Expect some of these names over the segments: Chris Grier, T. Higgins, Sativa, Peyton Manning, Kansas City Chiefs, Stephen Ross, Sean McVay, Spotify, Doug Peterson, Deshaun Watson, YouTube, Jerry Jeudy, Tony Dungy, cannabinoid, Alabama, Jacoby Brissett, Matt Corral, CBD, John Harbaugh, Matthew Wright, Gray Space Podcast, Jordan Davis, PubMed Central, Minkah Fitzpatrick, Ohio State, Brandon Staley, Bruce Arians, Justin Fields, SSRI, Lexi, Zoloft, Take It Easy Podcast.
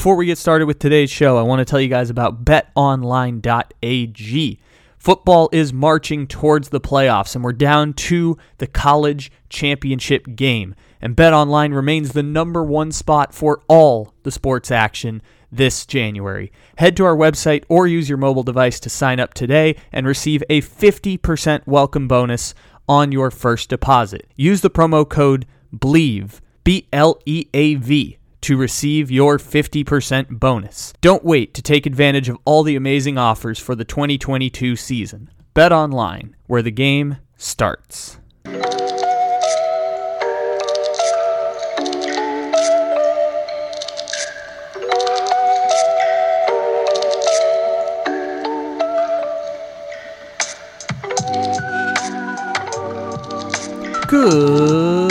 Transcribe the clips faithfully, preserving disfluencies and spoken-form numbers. Before we get started with today's show, I want to tell you guys about bet online dot a g. Football is marching towards the playoffs, and we're down to the college championship game. And BetOnline remains the number one spot for all the sports action this January. Head to our website or use your mobile device to sign up today and receive a fifty percent welcome bonus on your first deposit. Use the promo code BLEAV, B L E A V, to receive your fifty percent bonus. Don't wait to take advantage of all the amazing offers for the twenty twenty-two season. Bet online, where the game starts. Good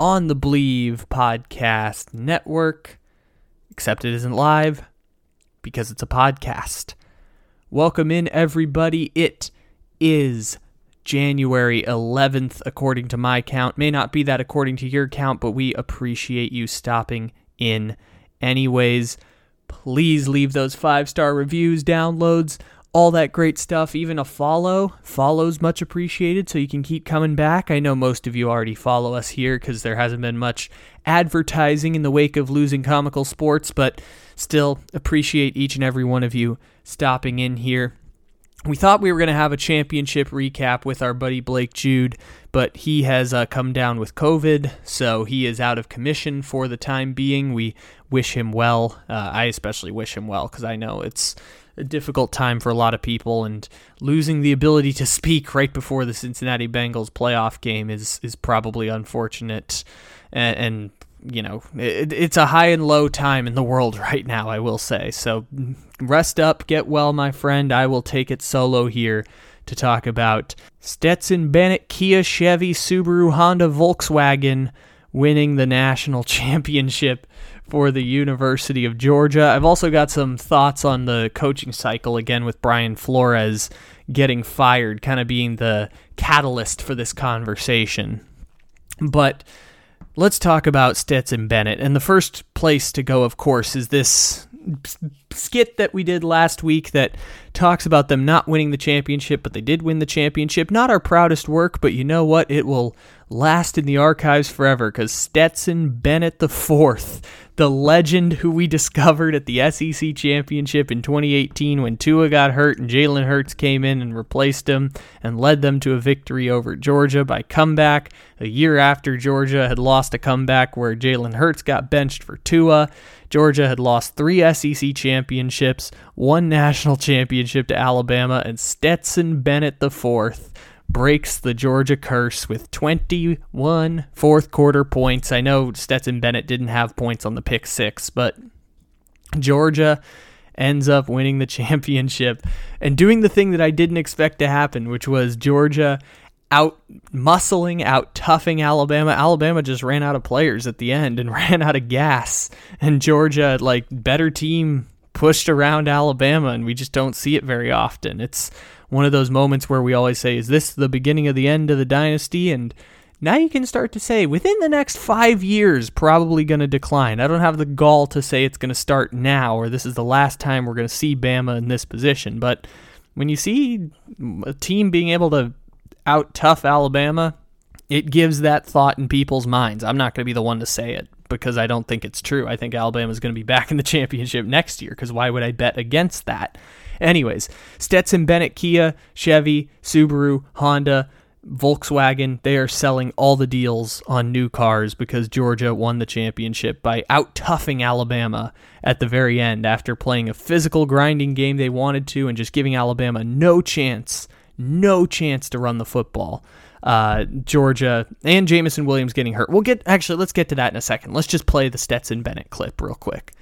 on the Believe Podcast Network, except it isn't live because it's a podcast. Welcome in, everybody. It is January eleventh, according to my count. May not be that according to your count, but we appreciate you stopping in anyways. Please leave those five-star reviews, downloads, all that great stuff, even a follow. Follow's much appreciated, so you can keep coming back. I know most of you already follow us here because there hasn't been much advertising in the wake of losing Comical Sports, but still appreciate each and every one of you stopping in here. We thought we were going to have a championship recap with our buddy Blake Jude, but he has uh, come down with COVID, so he is out of commission for the time being. We wish him well. Uh, I especially wish him well because I know it's a difficult time for a lot of people, and losing the ability to speak right before the Cincinnati Bengals playoff game is is probably unfortunate. And, and you know, it, it's a high and low time in the world right now, I will say. So rest up, get well, my friend. I will take it solo here to talk about Stetson Bennett, Kia, Chevy, Subaru, Honda, Volkswagen winning the national championship for the University of Georgia. I've also got some thoughts on the coaching cycle again with Brian Flores getting fired, kind of being the catalyst for this conversation. But let's talk about Stetson Bennett. And the first place to go, of course, is this skit that we did last week that talks about them not winning the championship, but they did win the championship. Not our proudest work, but you know what? It will last in the archives forever because Stetson Bennett the fourth, the legend who we discovered at the S E C Championship in twenty eighteen when Tua got hurt and Jalen Hurts came in and replaced him and led them to a victory over Georgia by comeback a year after Georgia had lost a comeback where Jalen Hurts got benched for Tua. Georgia had lost three S E C championships, one national championship to Alabama, and Stetson Bennett the fourth breaks the Georgia curse with twenty-one fourth quarter points. I know Stetson Bennett didn't have points on the pick six, but Georgia ends up winning the championship and doing the thing that I didn't expect to happen, which was Georgia out muscling, out toughing Alabama. Alabama just ran out of players at the end and ran out of gas, and Georgia, like, better team, pushed around Alabama, and we just don't see it very often. It's one of those moments where we always say, is this the beginning of the end of the dynasty? And now you can start to say, within the next five years, probably going to decline. I don't have the gall to say it's going to start now, or this is the last time we're going to see Bama in this position. But when you see a team being able to out-tough Alabama, it gives that thought in people's minds. I'm not going to be the one to say it, because I don't think it's true. I think Alabama's going to be back in the championship next year, because why would I bet against that? Anyways, Stetson Bennett, Kia, Chevy, Subaru, Honda, Volkswagen, they are selling all the deals on new cars because Georgia won the championship by out-toughing Alabama at the very end after playing a physical grinding game they wanted to and just giving Alabama no chance, no chance to run the football. uh, Georgia, and Jameson Williams getting hurt. We'll get actually, let's get to that in a second. Let's just play the Stetson Bennett clip real quick.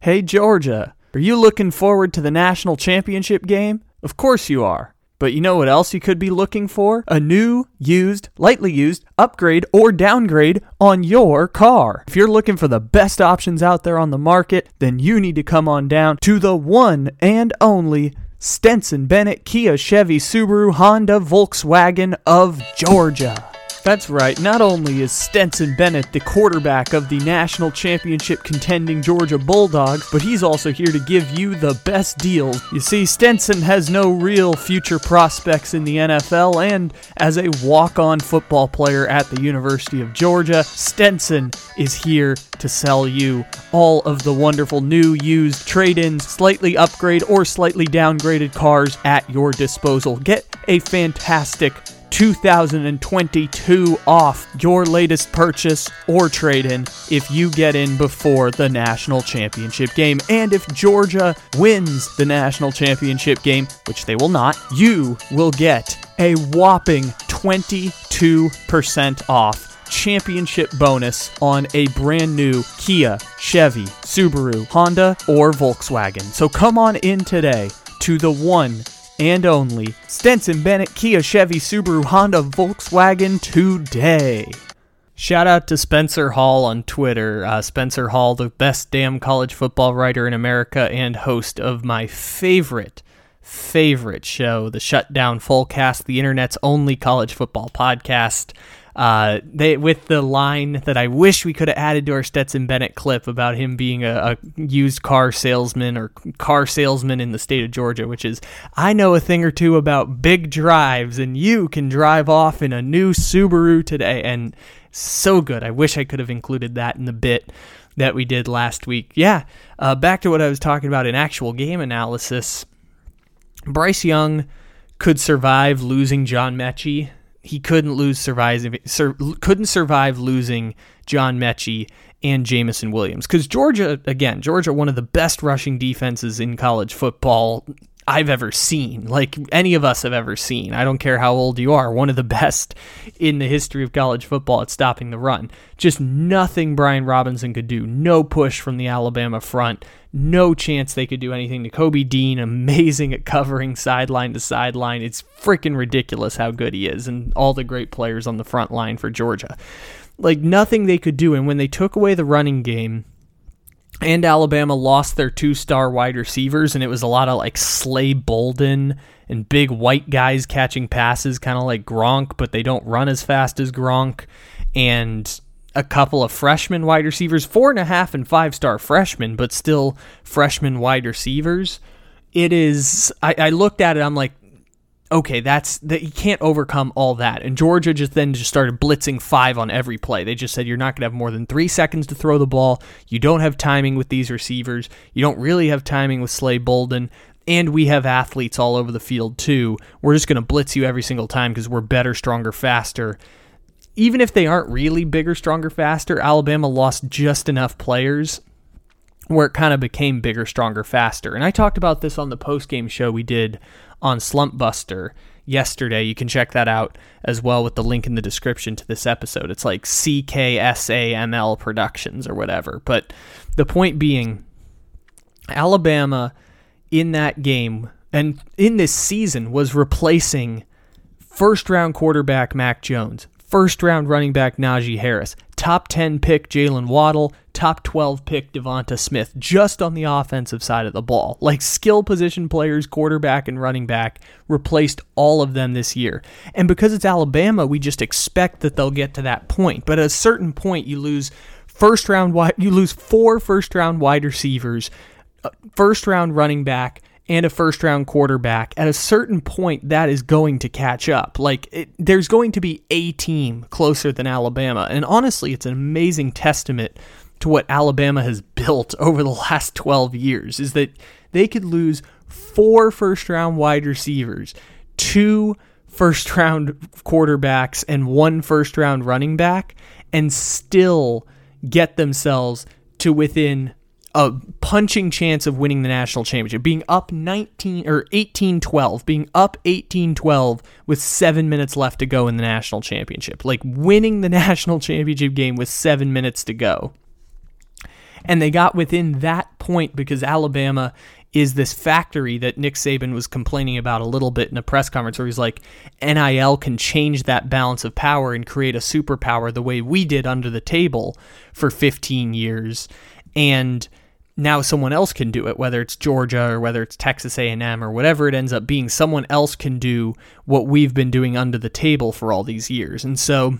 Hey, Georgia, are you looking forward to the national championship game? Of course you are. But you know what else you could be looking for? A new, used, lightly used, upgrade, or downgrade on your car. If you're looking for the best options out there on the market, then you need to come on down to the one and only Stetson Bennett Kia Chevy Subaru Honda Volkswagen of Georgia. That's right, not only is Stetson Bennett the quarterback of the national championship contending Georgia Bulldogs, but he's also here to give you the best deal. You see, Stetson has no real future prospects in the N F L, and as a walk-on football player at the University of Georgia, Stetson is here to sell you all of the wonderful new, used, trade-ins, slightly upgrade or slightly downgraded cars at your disposal. Get a fantastic two thousand twenty-two off your latest purchase or trade-in if you get in before the national championship game. And if Georgia wins the national championship game, which they will not, you will get a whopping twenty-two percent off championship bonus on a brand new Kia, Chevy, Subaru, Honda, or Volkswagen. So come on in today to the one and only Stetson Bennett Kia Chevy Subaru Honda Volkswagen today. Shout out to Spencer Hall on Twitter. Uh, Spencer Hall, the best damn college football writer in America and host of my favorite, favorite show, the Shutdown Fullcast, the internet's only college football podcast. Uh, they with the line that I wish we could have added to our Stetson Bennett clip about him being a, a used car salesman or car salesman in the state of Georgia, which is, I know a thing or two about big drives, and you can drive off in a new Subaru today. And so good. I wish I could have included that in the bit that we did last week. Yeah, uh, back to what I was talking about in actual game analysis. Bryce Young could survive losing John Metchie. He couldn't lose surviving, sur, couldn't survive losing John Metchie and Jameson Williams, because Georgia, again, Georgia, one of the best rushing defenses in college football I've ever seen, like any of us have ever seen. I don't care how old you are, one of the best in the history of college football at stopping the run. Just nothing Brian Robinson could do. No push from the Alabama front. No chance they could do anything. Jacoby Dean, amazing at covering sideline to sideline. It's freaking ridiculous how good he is, and all the great players on the front line for Georgia. Like, nothing they could do. And when they took away the running game and Alabama lost their two-star wide receivers, and it was a lot of like Slay Bolden and big white guys catching passes, kind of like Gronk, but they don't run as fast as Gronk, and a couple of freshman wide receivers, four and a half and five-star freshmen, but still freshman wide receivers. It is, I, I looked at it, I'm like, okay, that's that you can't overcome all that. And Georgia just then just started blitzing five on every play. They just said, you're not going to have more than three seconds to throw the ball. You don't have timing with these receivers. You don't really have timing with Slay Bolden. And we have athletes all over the field too. We're just going to blitz you every single time because we're better, stronger, faster. Even if they aren't really bigger, stronger, faster, Alabama lost just enough players where it kind of became bigger, stronger, faster. And I talked about this on the post-game show we did on Slump Buster yesterday. You can check that out as well with the link in the description to this episode. It's like C K S A M L Productions or whatever. But the point being, Alabama in that game and in this season was replacing first-round quarterback Mac Jones, first-round running back Najee Harris, top ten pick Jalen Waddle, top twelve pick Devonta Smith, just on the offensive side of the ball. Like, skill position players, quarterback and running back, replaced all of them this year. And because it's Alabama, we just expect that they'll get to that point. But at a certain point, you lose first-round wide, you lose four first-round wide receivers, first-round running back, and a first-round quarterback. At a certain point, that is going to catch up. Like, it, there's going to be a team closer than Alabama. And honestly, it's an amazing testament to what Alabama has built over the last twelve years, is that they could lose four first-round wide receivers, two first-round quarterbacks, and one first-round running back, and still get themselves to within a punching chance of winning the national championship, being up nineteen or eighteen twelve, being up eighteen twelve with seven minutes left to go in the national championship, like winning the national championship game with seven minutes to go. And they got within that point because Alabama is this factory that Nick Saban was complaining about a little bit in a press conference where he's like, N I L can change that balance of power and create a superpower the way we did under the table for fifteen years. And now someone else can do it, whether it's Georgia or whether it's Texas A and M or whatever it ends up being. Someone else can do what we've been doing under the table for all these years. And so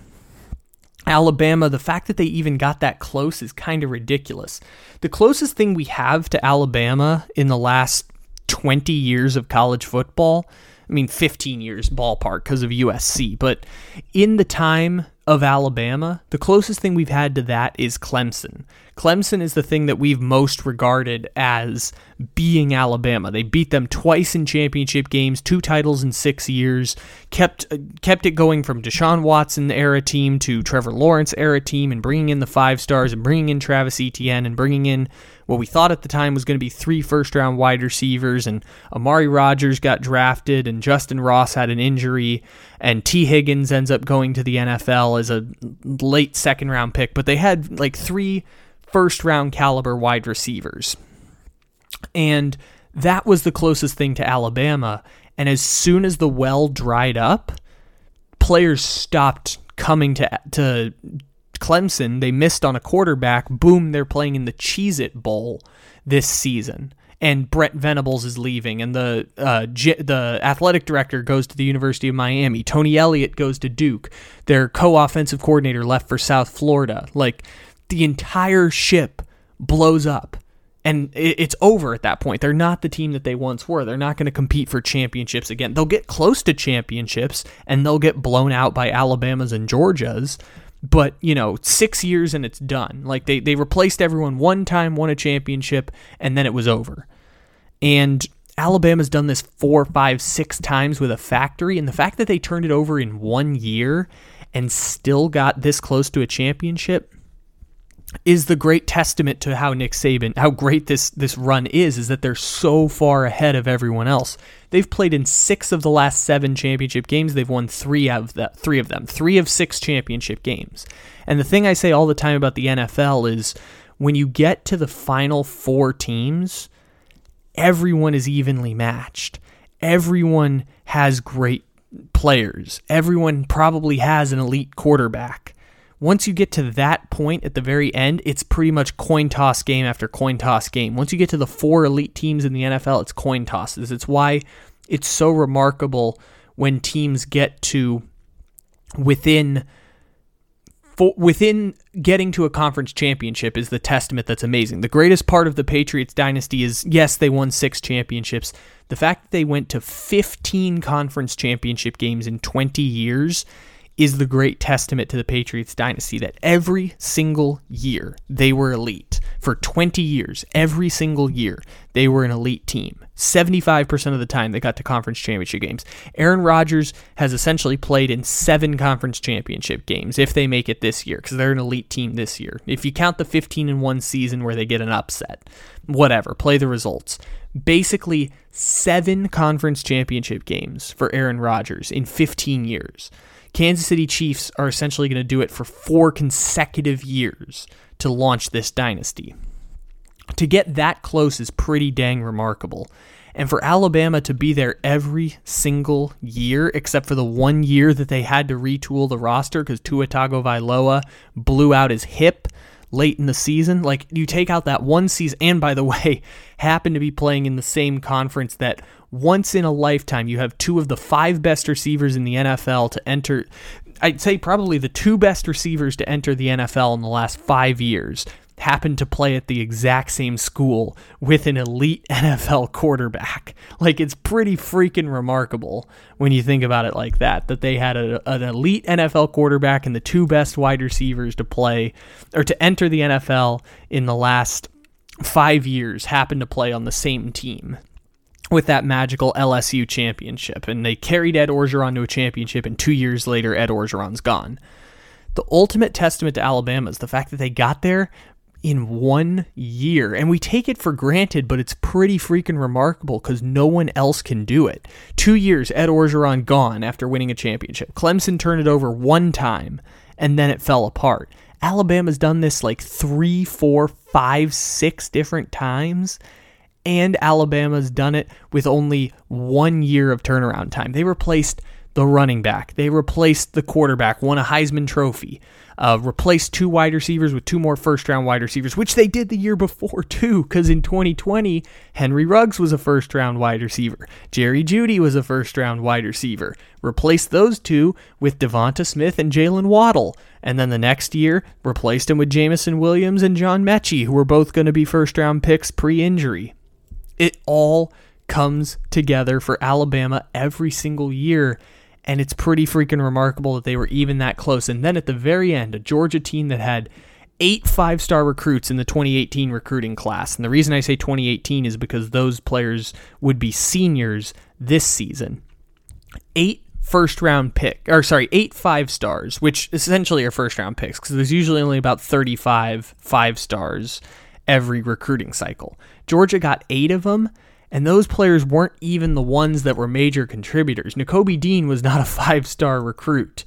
Alabama, the fact that they even got that close is kind of ridiculous. The closest thing we have to Alabama in the last twenty years of college football, I mean fifteen years ballpark because of U S C, but in the time of Alabama, the closest thing we've had to that is Clemson. Clemson is the thing that we've most regarded as being Alabama. They beat them twice in championship games, two titles in six years, kept kept it going from Deshaun Watson-era team to Trevor Lawrence-era team and bringing in the five stars and bringing in Travis Etienne and bringing in what we thought at the time was going to be three first-round wide receivers, and Amari Rodgers got drafted and Justin Ross had an injury and T. Higgins ends up going to the N F L as a late second-round pick, but they had like three first-round caliber wide receivers. And that was the closest thing to Alabama. And as soon as the well dried up, players stopped coming to to Clemson. They missed on a quarterback. Boom, they're playing in the Cheez-It Bowl this season. And Brent Venables is leaving, and the uh, G- the athletic director goes to the University of Miami. Tony Elliott goes to Duke. Their co-offensive coordinator left for South Florida. Like, the entire ship blows up, and it- it's over at that point. They're not the team that they once were. They're not going to compete for championships again. They'll get close to championships, and they'll get blown out by Alabama's and Georgia's. But, you know, six years and it's done. Like, they, they replaced everyone one time, won a championship, and then it was over. And Alabama's done this four, five, six times with a factory. And the fact that they turned it over in one year and still got this close to a championship is the great testament to how Nick Saban, how great this, this run is, is that they're so far ahead of everyone else. They've played in six of the last seven championship games. They've won three of the, three of them, three of six championship games. And the thing I say all the time about the N F L is when you get to the final four teams, everyone is evenly matched. Everyone has great players. Everyone probably has an elite quarterback. Once you get to that point at the very end, it's pretty much coin toss game after coin toss game. Once you get to the four elite teams in the N F L, it's coin tosses. It's why it's so remarkable when teams get to within for, within getting to a conference championship is the testament that's amazing. The greatest part of the Patriots dynasty is, yes, they won six championships. The fact that they went to fifteen conference championship games in twenty years is the great testament to the Patriots dynasty, that every single year they were elite. For twenty years, every single year, they were an elite team. seventy-five percent of the time they got to conference championship games. Aaron Rodgers has essentially played in seven conference championship games if they make it this year, because they're an elite team this year. If you count the fifteen and one season where they get an upset, whatever, play the results. Basically, seven conference championship games for Aaron Rodgers in fifteen years. Kansas City Chiefs are essentially going to do it for four consecutive years to launch this dynasty. To get that close is pretty dang remarkable. And for Alabama to be there every single year, except for the one year that they had to retool the roster because Tua Tagovailoa blew out his hip late in the season. Like, you take out that one season, and by the way, happened to be playing in the same conference that once in a lifetime, you have two of the five best receivers in the N F L to enter. I'd say probably the two best receivers to enter the N F L in the last five years happened to play at the exact same school with an elite N F L quarterback. Like, it's pretty freaking remarkable when you think about it like that, that they had a, an elite N F L quarterback and the two best wide receivers to play or to enter the N F L in the last five years happened to play on the same team with that magical L S U championship. And they carried Ed Orgeron to a championship, and two years later, Ed Orgeron's gone. The ultimate testament to Alabama is the fact that they got there in one year. And we take it for granted, but it's pretty freaking remarkable because no one else can do it. Two years, Ed Orgeron gone after winning a championship. Clemson turned it over one time, and then it fell apart. Alabama's done this like three, four, five, six different times, and Alabama's done it with only one year of turnaround time. They replaced the running back. They replaced the quarterback, won a Heisman Trophy, uh, replaced two wide receivers with two more first-round wide receivers, which they did the year before, too, because in twenty twenty, Henry Ruggs was a first-round wide receiver. Jerry Jeudy was a first-round wide receiver. Replaced those two with Devonta Smith and Jalen Waddle, and then the next year, replaced him with Jameson Williams and John Metchie, who were both going to be first-round picks pre-injury. It all comes together for Alabama every single year, and it's pretty freaking remarkable that they were even that close. And then at the very end, a Georgia team that had eight five-star recruits in the twenty eighteen recruiting class. And the reason I say twenty eighteen is because those players would be seniors this season. Eight first-round pick, or sorry, eight five-stars, which essentially are first-round picks because there's usually only about thirty-five five-stars every recruiting cycle. Georgia got eight of them. And those players weren't even the ones that were major contributors. N'Kobe Dean was not a five-star recruit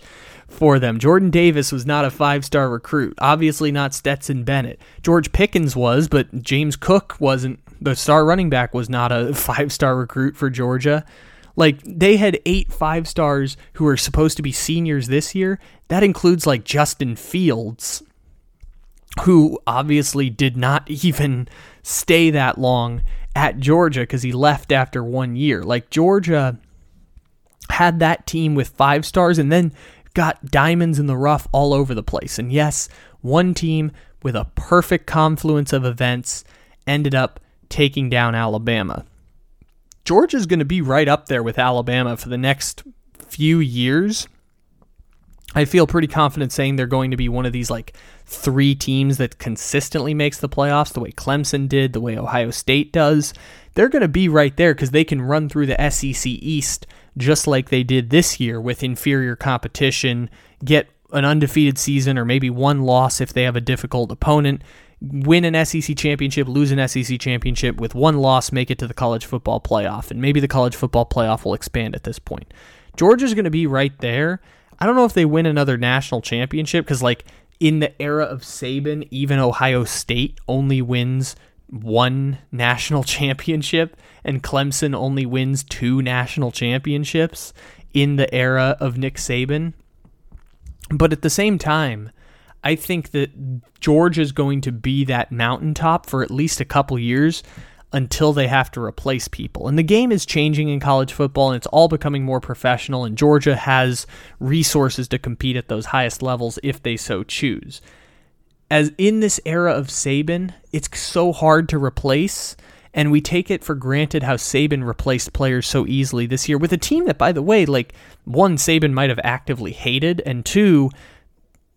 for them. Jordan Davis was not a five-star recruit. Obviously not Stetson Bennett. George Pickens was, but James Cook wasn't. The star running back was not a five-star recruit for Georgia. Like, they had eight five-stars who are supposed to be seniors this year. That includes, like, Justin Fields, who obviously did not even stay that long at Georgia because he left after one year. Like, Georgia had that team with five stars and then got diamonds in the rough all over the place. And yes, one team with a perfect confluence of events ended up taking down Alabama. Georgia's going to be right up there with Alabama for the next few years. I feel pretty confident saying they're going to be one of these like three teams that consistently makes the playoffs, the way Clemson did, the way Ohio State does. They're going to be right there because they can run through the S E C East just like they did this year with inferior competition, get an undefeated season or maybe one loss if they have a difficult opponent, win an S E C championship, lose an S E C championship, with one loss make it to the college football playoff, and maybe the college football playoff will expand at this point. Georgia's going to be right there. I don't know if they win another national championship because, like, in the era of Saban, even Ohio State only wins one national championship and Clemson only wins two national championships in the era of Nick Saban. But at the same time, I think that Georgia is going to be that mountaintop for at least a couple years until they have to replace people. And the game is changing in college football, and it's all becoming more professional, and Georgia has resources to compete at those highest levels if they so choose. As in this era of Saban, it's so hard to replace, and we take it for granted how Saban replaced players so easily this year with a team that, by the way, like, one, Saban might have actively hated, and two,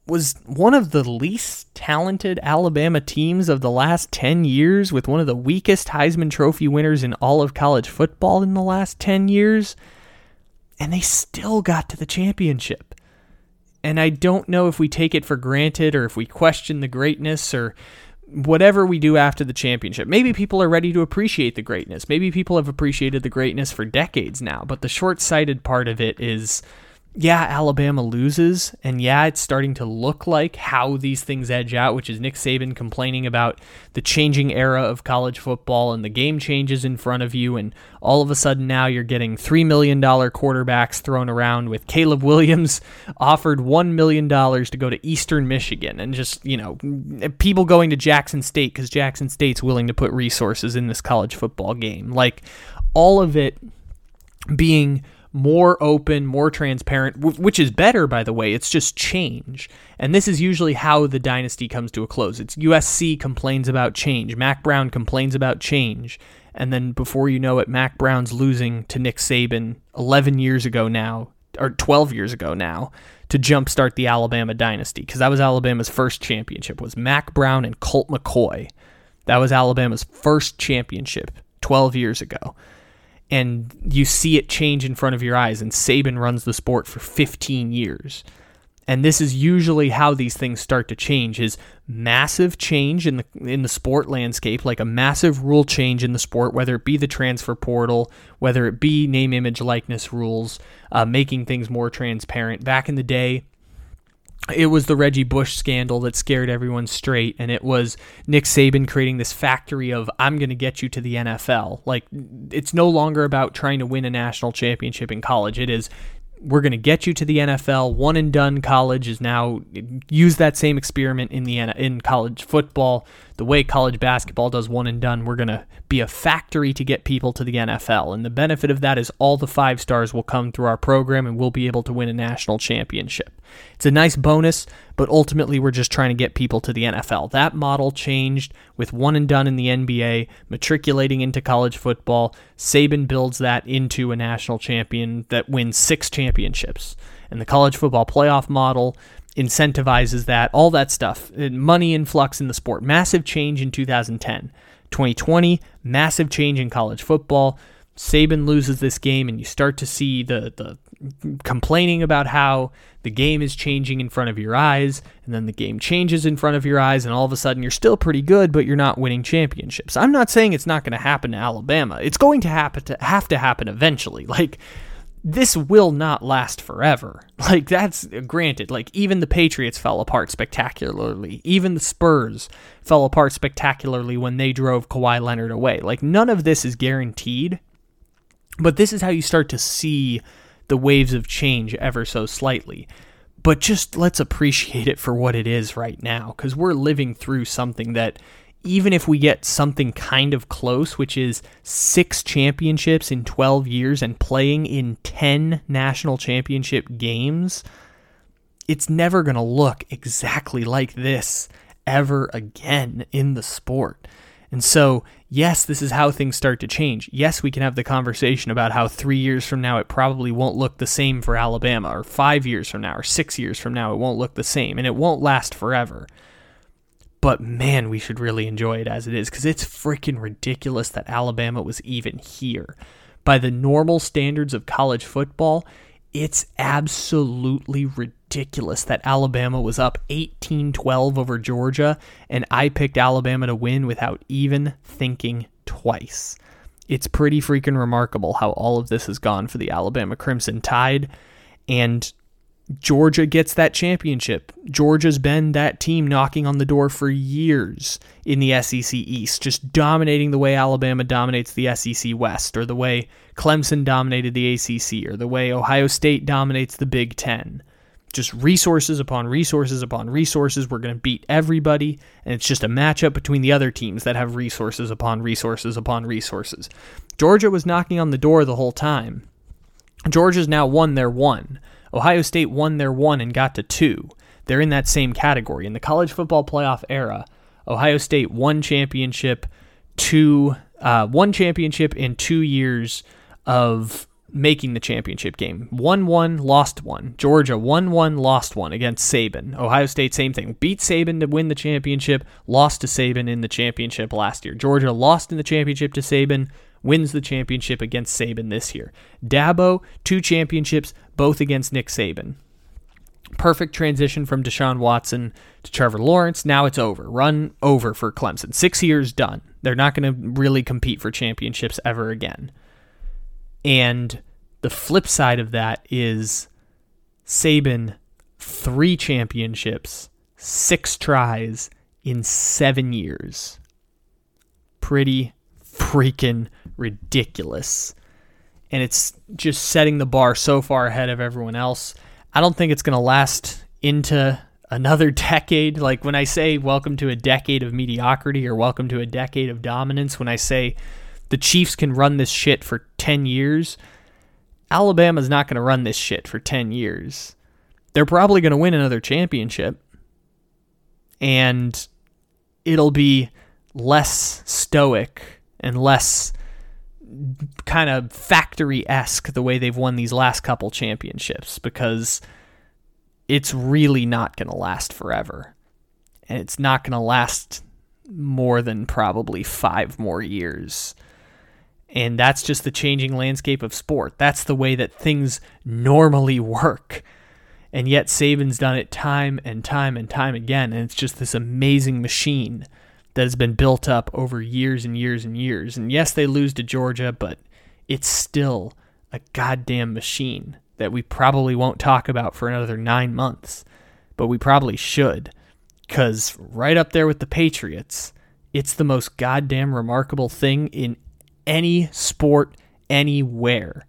was one of the least talented Alabama teams of the last ten years, with one of the weakest Heisman Trophy winners in all of college football in the last ten years, and they still got to the championship. And I don't know if we take it for granted or if we question the greatness or whatever we do after the championship. Maybe people are ready to appreciate the greatness. Maybe people have appreciated the greatness for decades now, but the short-sighted part of it is, yeah, Alabama loses, and yeah, it's starting to look like how these things edge out, which is Nick Saban complaining about the changing era of college football and the game changes in front of you, and all of a sudden now you're getting three million dollars quarterbacks thrown around with Caleb Williams offered one million dollars to go to Eastern Michigan, and just, you know, people going to Jackson State because Jackson State's willing to put resources in this college football game. Like, all of it being more open, more transparent, which is better, by the way. It's just change. And this is usually how the dynasty comes to a close. It's U S C complains about change. Mac Brown complains about change. And then before you know it, Mac Brown's losing to Nick Saban eleven years ago now, or twelve years ago now, to jumpstart the Alabama dynasty. Because that was Alabama's first championship, was Mac Brown and Colt McCoy. That was Alabama's first championship twelve years ago. And you see it change in front of your eyes, and Saban runs the sport for fifteen years. And this is usually how these things start to change, is massive change in the in the sport landscape, like a massive rule change in the sport, whether it be the transfer portal, whether it be name, image, likeness rules, uh, making things more transparent. Back in the day, it was the Reggie Bush scandal that scared everyone straight, and it was Nick Saban creating this factory of, I'm going to get you to the N F L. Like, it's no longer about trying to win a national championship in college. It is, we're going to get you to the N F L. One and done college is now, use that same experiment in the in college football, the way college basketball does one and done. We're going to be a factory to get people to the N F L. And the benefit of that is all the five stars will come through our program and we'll be able to win a national championship. It's a nice bonus, but ultimately we're just trying to get people to the N F L. That model changed with one and done in the N B A, matriculating into college football. Saban builds that into a national champion that wins six championships. Championships. And the college football playoff model incentivizes that, all that stuff. Money influx in the sport. Massive change in two thousand ten. twenty twenty, massive change in college football. Saban loses this game, and you start to see the, the complaining about how the game is changing in front of your eyes, and then the game changes in front of your eyes, and all of a sudden you're still pretty good, but you're not winning championships. I'm not saying it's not going to happen to Alabama. It's going to happen to have to happen eventually. Like, this will not last forever. Like, that's granted. Like, even the Patriots fell apart spectacularly. Even the Spurs fell apart spectacularly when they drove Kawhi Leonard away. Like, none of this is guaranteed, but this is how you start to see the waves of change ever so slightly. But just let's appreciate it for what it is right now, because we're living through something that, even if we get something kind of close, which is six championships in twelve years and playing in ten national championship games, it's never going to look exactly like this ever again in the sport. And so, yes, this is how things start to change. Yes, we can have the conversation about how three years from now it probably won't look the same for Alabama, or five years from now, or six years from now it won't look the same, and it won't last forever. But man, we should really enjoy it as it is, because it's freaking ridiculous that Alabama was even here. By the normal standards of college football, it's absolutely ridiculous that Alabama was up eighteen twelve over Georgia, and I picked Alabama to win without even thinking twice. It's pretty freaking remarkable how all of this has gone for the Alabama Crimson Tide, and Georgia gets that championship. Georgia's been that team knocking on the door for years in the S E C East, just dominating the way Alabama dominates the S E C West, or the way Clemson dominated the A C C, or the way Ohio State dominates the Big Ten. Just resources upon resources upon resources. We're going to beat everybody, and it's just a matchup between the other teams that have resources upon resources upon resources. Georgia was knocking on the door the whole time. Georgia's now won their one. Ohio State won their one and got to two. They're in that same category. In the college football playoff era, Ohio State won championship, two, uh, one championship in two years of making the championship game. one one, lost one. Georgia one one, lost one against Saban. Ohio State, same thing. Beat Saban to win the championship, lost to Saban in the championship last year. Georgia lost in the championship to Saban, wins the championship against Saban this year. Dabo, two championships, both against Nick Saban. Perfect transition from Deshaun Watson to Trevor Lawrence. Now it's over. Run over for Clemson. Six years done. They're not going to really compete for championships ever again. And the flip side of that is Saban, three championships, six tries in seven years. Pretty freaking ridiculous. And it's just setting the bar so far ahead of everyone else. I don't think it's going to last into another decade. Like, when I say welcome to a decade of mediocrity, or welcome to a decade of dominance, when I say the Chiefs can run this shit for ten years, Alabama's not going to run this shit for ten years. They're probably going to win another championship, and it'll be less stoic and less kind of factory-esque the way they've won these last couple championships, because it's really not going to last forever. And it's not going to last more than probably five more years. And that's just the changing landscape of sport. That's the way that things normally work. And yet Saban's done it time and time and time again. And it's just this amazing machine that has been built up over years and years and years. And yes, they lose to Georgia, but it's still a goddamn machine that we probably won't talk about for another nine months. But we probably should, because right up there with the Patriots, it's the most goddamn remarkable thing in any sport anywhere,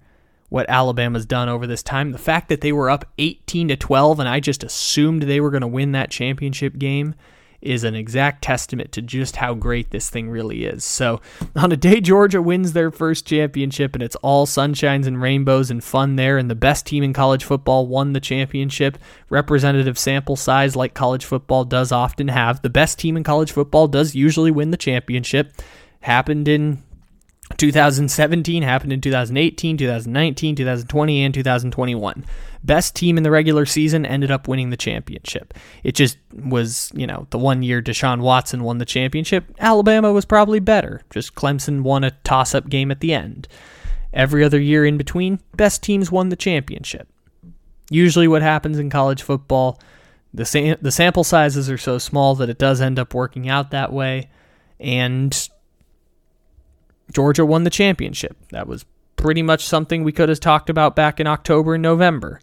what Alabama's done over this time. The fact that they were up eighteen to twelve and I just assumed they were going to win that championship game is an exact testament to just how great this thing really is. So on a day Georgia wins their first championship and it's all sunshines and rainbows and fun there, and the best team in college football won the championship, representative sample size like college football does often have, the best team in college football does usually win the championship. Happened in two thousand seventeen, happened in two thousand eighteen, two thousand nineteen, two thousand twenty, and two thousand twenty-one. Best team in the regular season ended up winning the championship. It just was, you know, the one year Deshaun Watson won the championship, Alabama was probably better. Just Clemson won a toss-up game at the end. Every other year in between, best teams won the championship. Usually what happens in college football, the sam- the sample sizes are so small that it does end up working out that way, and Georgia won the championship. That was pretty much something we could have talked about back in October and November.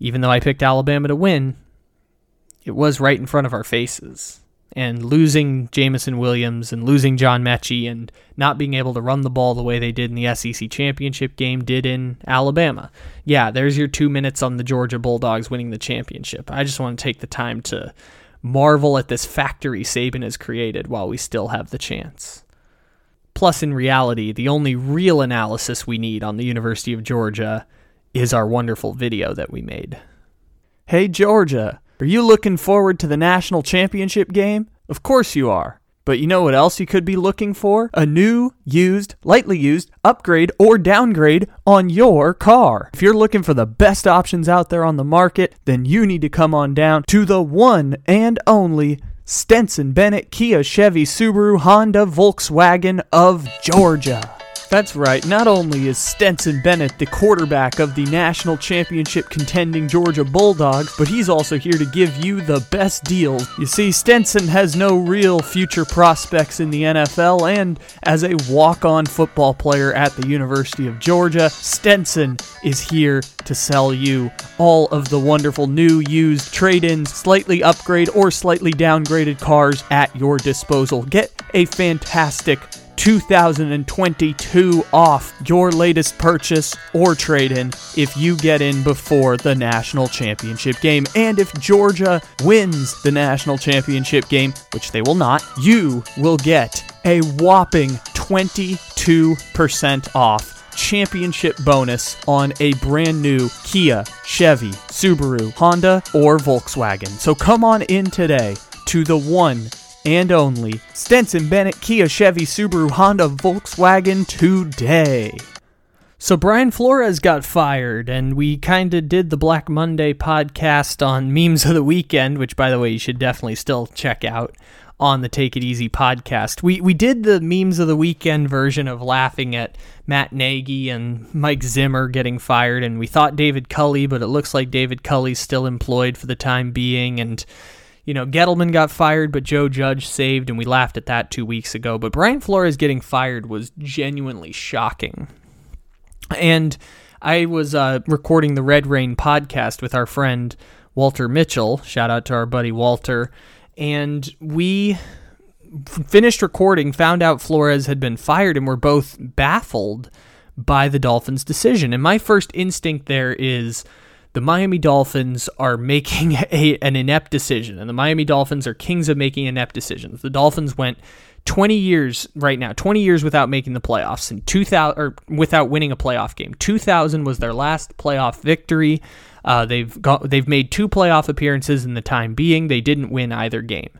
Even though I picked Alabama to win, it was right in front of our faces. And losing Jameson Williams and losing John Metchie and not being able to run the ball the way they did in the S E C championship game did in Alabama. Yeah, there's your two minutes on the Georgia Bulldogs winning the championship. I just want to take the time to marvel at this factory Saban has created while we still have the chance. Plus, in reality, the only real analysis we need on the University of Georgia is our wonderful video that we made. Hey, Georgia, are you looking forward to the national championship game? Of course you are. But you know what else you could be looking for? A new, used, lightly used, upgrade, or downgrade on your car. If you're looking for the best options out there on the market, then you need to come on down to the one and only Stetson Bennett, Kia, Chevy, Subaru, Honda, Volkswagen of Georgia. That's right, not only is Stetson Bennett the quarterback of the national championship contending Georgia Bulldogs, but he's also here to give you the best deals. You see, Stetson has no real future prospects in the N F L, and as a walk-on football player at the University of Georgia, Stetson is here to sell you all of the wonderful new, used, trade-ins, slightly upgrade or slightly downgraded cars at your disposal. Get a fantastic two thousand twenty-two off your latest purchase or trade-in if you get in before the national championship game. And if Georgia wins the national championship game, which they will not, you will get a whopping twenty-two percent off championship bonus on a brand new Kia, Chevy, Subaru, Honda, or Volkswagen. So come on in today to the one and only Stetson Bennett, Kia, Chevy, Subaru, Honda, Volkswagen today. So Brian Flores got fired, and we kind of did the Black Monday podcast on Memes of the Weekend, which, by the way, you should definitely still check out on the Take It Easy podcast. We we did the Memes of the Weekend version of laughing at Matt Nagy and Mike Zimmer getting fired, and we thought David Culley, but it looks like David Culley's still employed for the time being, and you know, Gettleman got fired, but Joe Judge saved, and we laughed at that two weeks ago. But Brian Flores getting fired was genuinely shocking. And I was uh, recording the Red Rain podcast with our friend Walter Mitchell. Shout out to our buddy Walter. And we finished recording, found out Flores had been fired, and we're both baffled by the Dolphins' decision. And my first instinct there is, the Miami Dolphins are making a, an inept decision, and the Miami Dolphins are kings of making inept decisions. The Dolphins went twenty years right now, twenty years without making the playoffs, and two thousand or without winning a playoff game. two thousand was their last playoff victory. Uh, they've got, they've made two playoff appearances in the time being. They didn't win either game.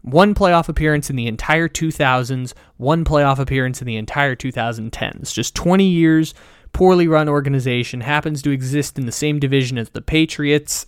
One playoff appearance in the entire two thousands, one playoff appearance in the entire two thousand tens. Just twenty years. Poorly run organization, happens to exist in the same division as the Patriots,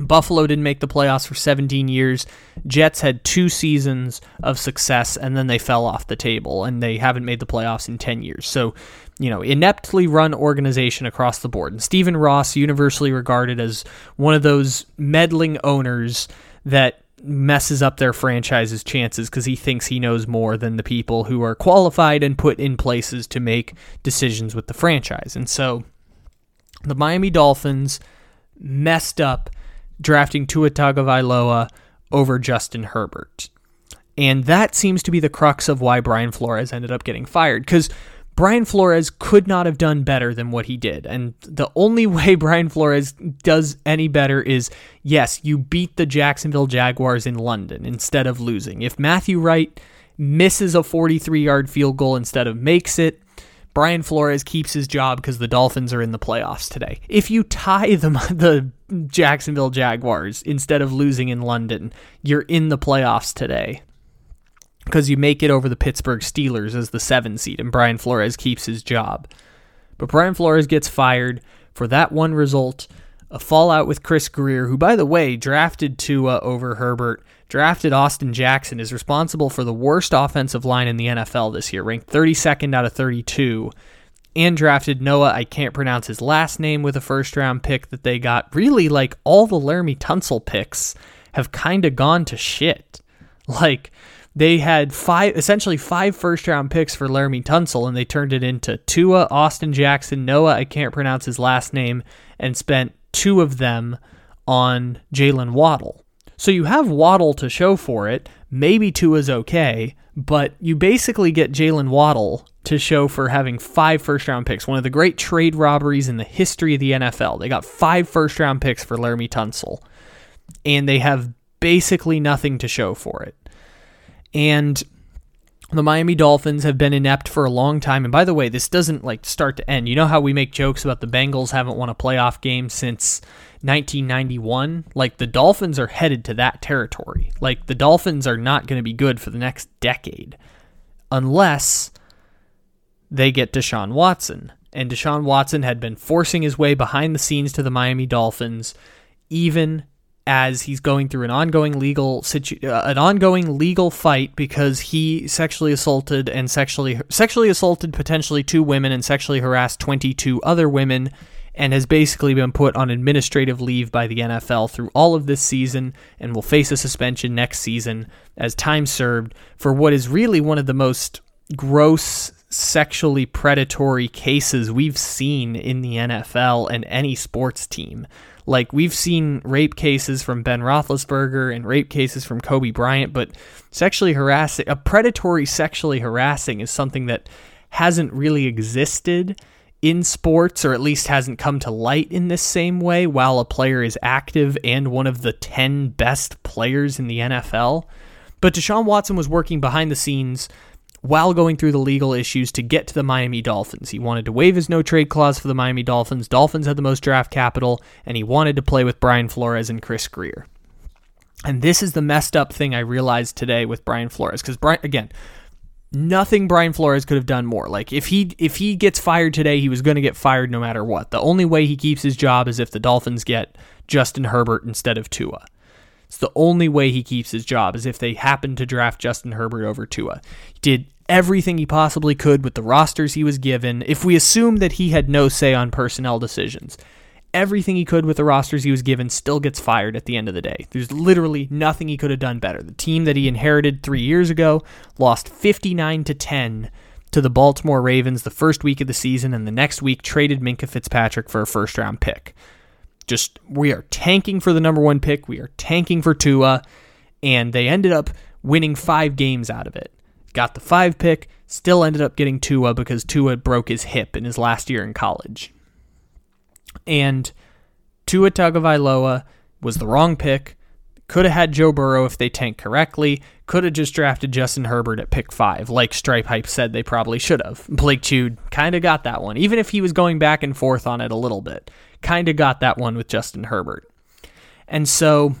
Buffalo didn't make the playoffs for seventeen years. Jets had two seasons of success, and then they fell off the table, and they haven't made the playoffs in ten years. So, you know, ineptly run organization across the board. And Stephen Ross, universally regarded as one of those meddling owners that messes up their franchise's chances because he thinks he knows more than the people who are qualified and put in places to make decisions with the franchise. And so the Miami Dolphins messed up drafting Tua Tagovailoa over Justin Herbert. And that seems to be the crux of why Brian Flores ended up getting fired, because Brian Flores could not have done better than what he did. And the only way Brian Flores does any better is, yes, you beat the Jacksonville Jaguars in London instead of losing. If Matthew Wright misses a forty-three-yard field goal instead of makes it, Brian Flores keeps his job because the Dolphins are in the playoffs today. If you tie the, the Jacksonville Jaguars instead of losing in London, you're in the playoffs today because you make it over the Pittsburgh Steelers as the seven seed, and Brian Flores keeps his job. But Brian Flores gets fired for that one result, a fallout with Chris Grier, who, by the way, drafted Tua over Herbert, drafted Austin Jackson, is responsible for the worst offensive line in the N F L this year, ranked thirty-second out of thirty-two, and drafted Noah, I can't pronounce his last name, with a first-round pick that they got. Really, like, all the Laramie Tunsil picks have kind of gone to shit. Like, they had five, essentially five first-round picks for Laramie Tunsil, and they turned it into Tua, Austin Jackson, Noah, I can't pronounce his last name, and spent two of them on Jalen Waddle. So you have Waddle to show for it. Maybe Tua's okay, but you basically get Jalen Waddle to show for having five first-round picks, one of the great trade robberies in the history of the N F L. They got five first-round picks for Laramie Tunsil, and they have basically nothing to show for it. And the Miami Dolphins have been inept for a long time. And by the way, this doesn't like start to end. You know how we make jokes about the Bengals haven't won a playoff game since nineteen ninety-one? Like, the Dolphins are headed to that territory. Like, the Dolphins are not going to be good for the next decade unless they get Deshaun Watson. And Deshaun Watson had been forcing his way behind the scenes to the Miami Dolphins, even as he's going through an ongoing legal situ- uh, an ongoing legal fight because he sexually assaulted and sexually sexually assaulted potentially two women and sexually harassed twenty-two other women, and has basically been put on administrative leave by the N F L through all of this season, and will face a suspension next season as time served for what is really one of the most gross sexually predatory cases we've seen in the N F L and any sports team. Like, we've seen rape cases from Ben Roethlisberger and rape cases from Kobe Bryant, but sexually harassing, a predatory sexually harassing is something that hasn't really existed in sports, or at least hasn't come to light in this same way while a player is active and one of the ten best players in the N F L. But Deshaun Watson was working behind the scenes while going through the legal issues to get to the Miami Dolphins. He wanted to waive his no-trade clause for the Miami Dolphins. Dolphins had the most draft capital, and he wanted to play with Brian Flores and Chris Grier. And this is the messed up thing I realized today with Brian Flores, because, Brian, again, nothing Brian Flores could have done more. Like, if he if he gets fired today, he was going to get fired no matter what. The only way he keeps his job is if the Dolphins get Justin Herbert instead of Tua. It's the only way he keeps his job, is if they happen to draft Justin Herbert over Tua. He did everything he possibly could with the rosters he was given, if we assume that he had no say on personnel decisions. Everything he could with the rosters he was given, still gets fired at the end of the day. There's literally nothing he could have done better. The team that he inherited three years ago lost fifty-nine to ten to the Baltimore Ravens the first week of the season, and the next week traded Minkah Fitzpatrick for a first-round pick. Just, we are tanking for the number one pick. We are tanking for Tua, and they ended up winning five games out of it. Got the five pick, still ended up getting Tua because Tua broke his hip in his last year in college. And Tua Tagovailoa was the wrong pick. Could have had Joe Burrow if they tanked correctly. Could have just drafted Justin Herbert at pick five, like Stripe Hype said they probably should have. Blake Jude kind of got that one, even if he was going back and forth on it a little bit. Kind of got that one with Justin Herbert. And so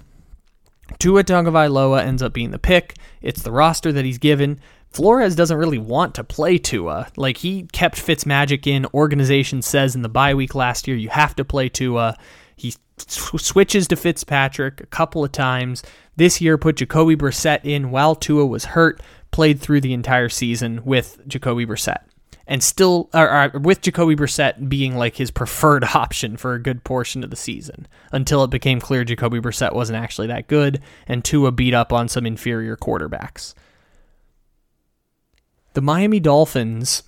Tua Tagovailoa ends up being the pick. It's the roster that he's given. Flores doesn't really want to play Tua. Like, he kept Fitzmagic in. Organization says in the bye week last year, you have to play Tua. He switches to Fitzpatrick a couple of times. This year put Jacoby Brissett in while Tua was hurt, played through the entire season with Jacoby Brissett. And still, or, or with Jacoby Brissett being like his preferred option for a good portion of the season, until it became clear Jacoby Brissett wasn't actually that good, and Tua beat up on some inferior quarterbacks. The Miami Dolphins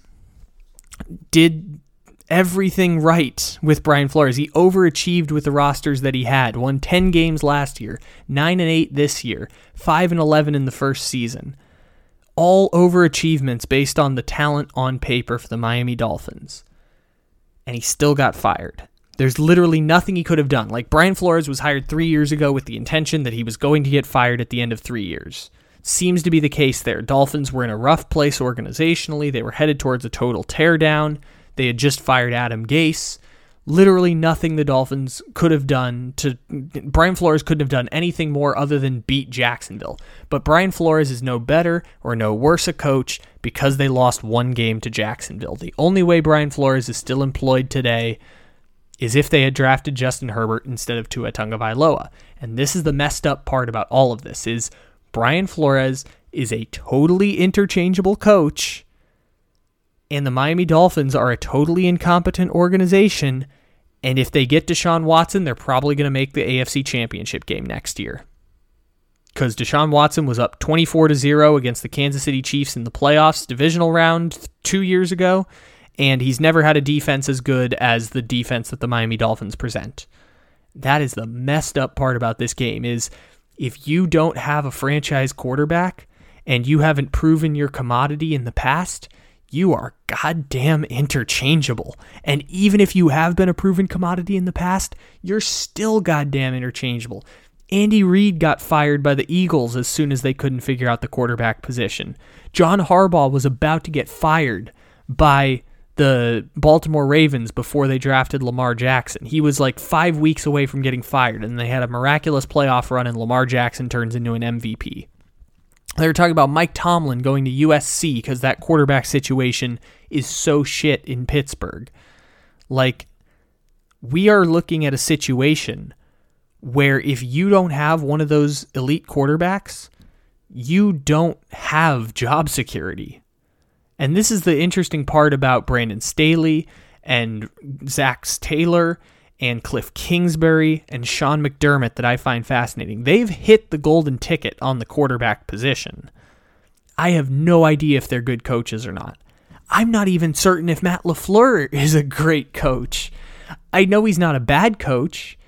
did everything right with Brian Flores. He overachieved with the rosters that he had. Won ten games last year, nine and eight this year, five and eleven in the first season. All overachievements based on the talent on paper for the Miami Dolphins. And he still got fired. There's literally nothing he could have done. Like, Brian Flores was hired three years ago with the intention that he was going to get fired at the end of three years. Seems to be the case there. Dolphins were in a rough place organizationally. They were headed towards a total teardown. They had just fired Adam Gase. Literally nothing the Dolphins could have done to... Brian Flores couldn't have done anything more other than beat Jacksonville. But Brian Flores is no better or no worse a coach because they lost one game to Jacksonville. The only way Brian Flores is still employed today is if they had drafted Justin Herbert instead of Tua Tagovailoa. And this is the messed up part about all of this, is Brian Flores is a totally interchangeable coach, and the Miami Dolphins are a totally incompetent organization, and if they get Deshaun Watson, they're probably going to make the A F C Championship game next year. Because Deshaun Watson was up twenty-four to zero against the Kansas City Chiefs in the playoffs divisional round two years ago, and he's never had a defense as good as the defense that the Miami Dolphins present. That is the messed up part about this game, is if you don't have a franchise quarterback and you haven't proven your commodity in the past, you are goddamn interchangeable. And even if you have been a proven commodity in the past, you're still goddamn interchangeable. Andy Reid got fired by the Eagles as soon as they couldn't figure out the quarterback position. John Harbaugh was about to get fired by the Baltimore Ravens before they drafted Lamar Jackson. He was like five weeks away from getting fired, and they had a miraculous playoff run, and Lamar Jackson turns into an M V P. They were talking about Mike Tomlin going to U S C because that quarterback situation is so shit in Pittsburgh. Like, we are looking at a situation where if you don't have one of those elite quarterbacks, you don't have job security. And this is the interesting part about Brandon Staley and Zax Taylor and Cliff Kingsbury and Sean McDermott that I find fascinating. They've hit the golden ticket on the quarterback position. I have no idea if they're good coaches or not. I'm not even certain if Matt LaFleur is a great coach. I know he's not a bad coach.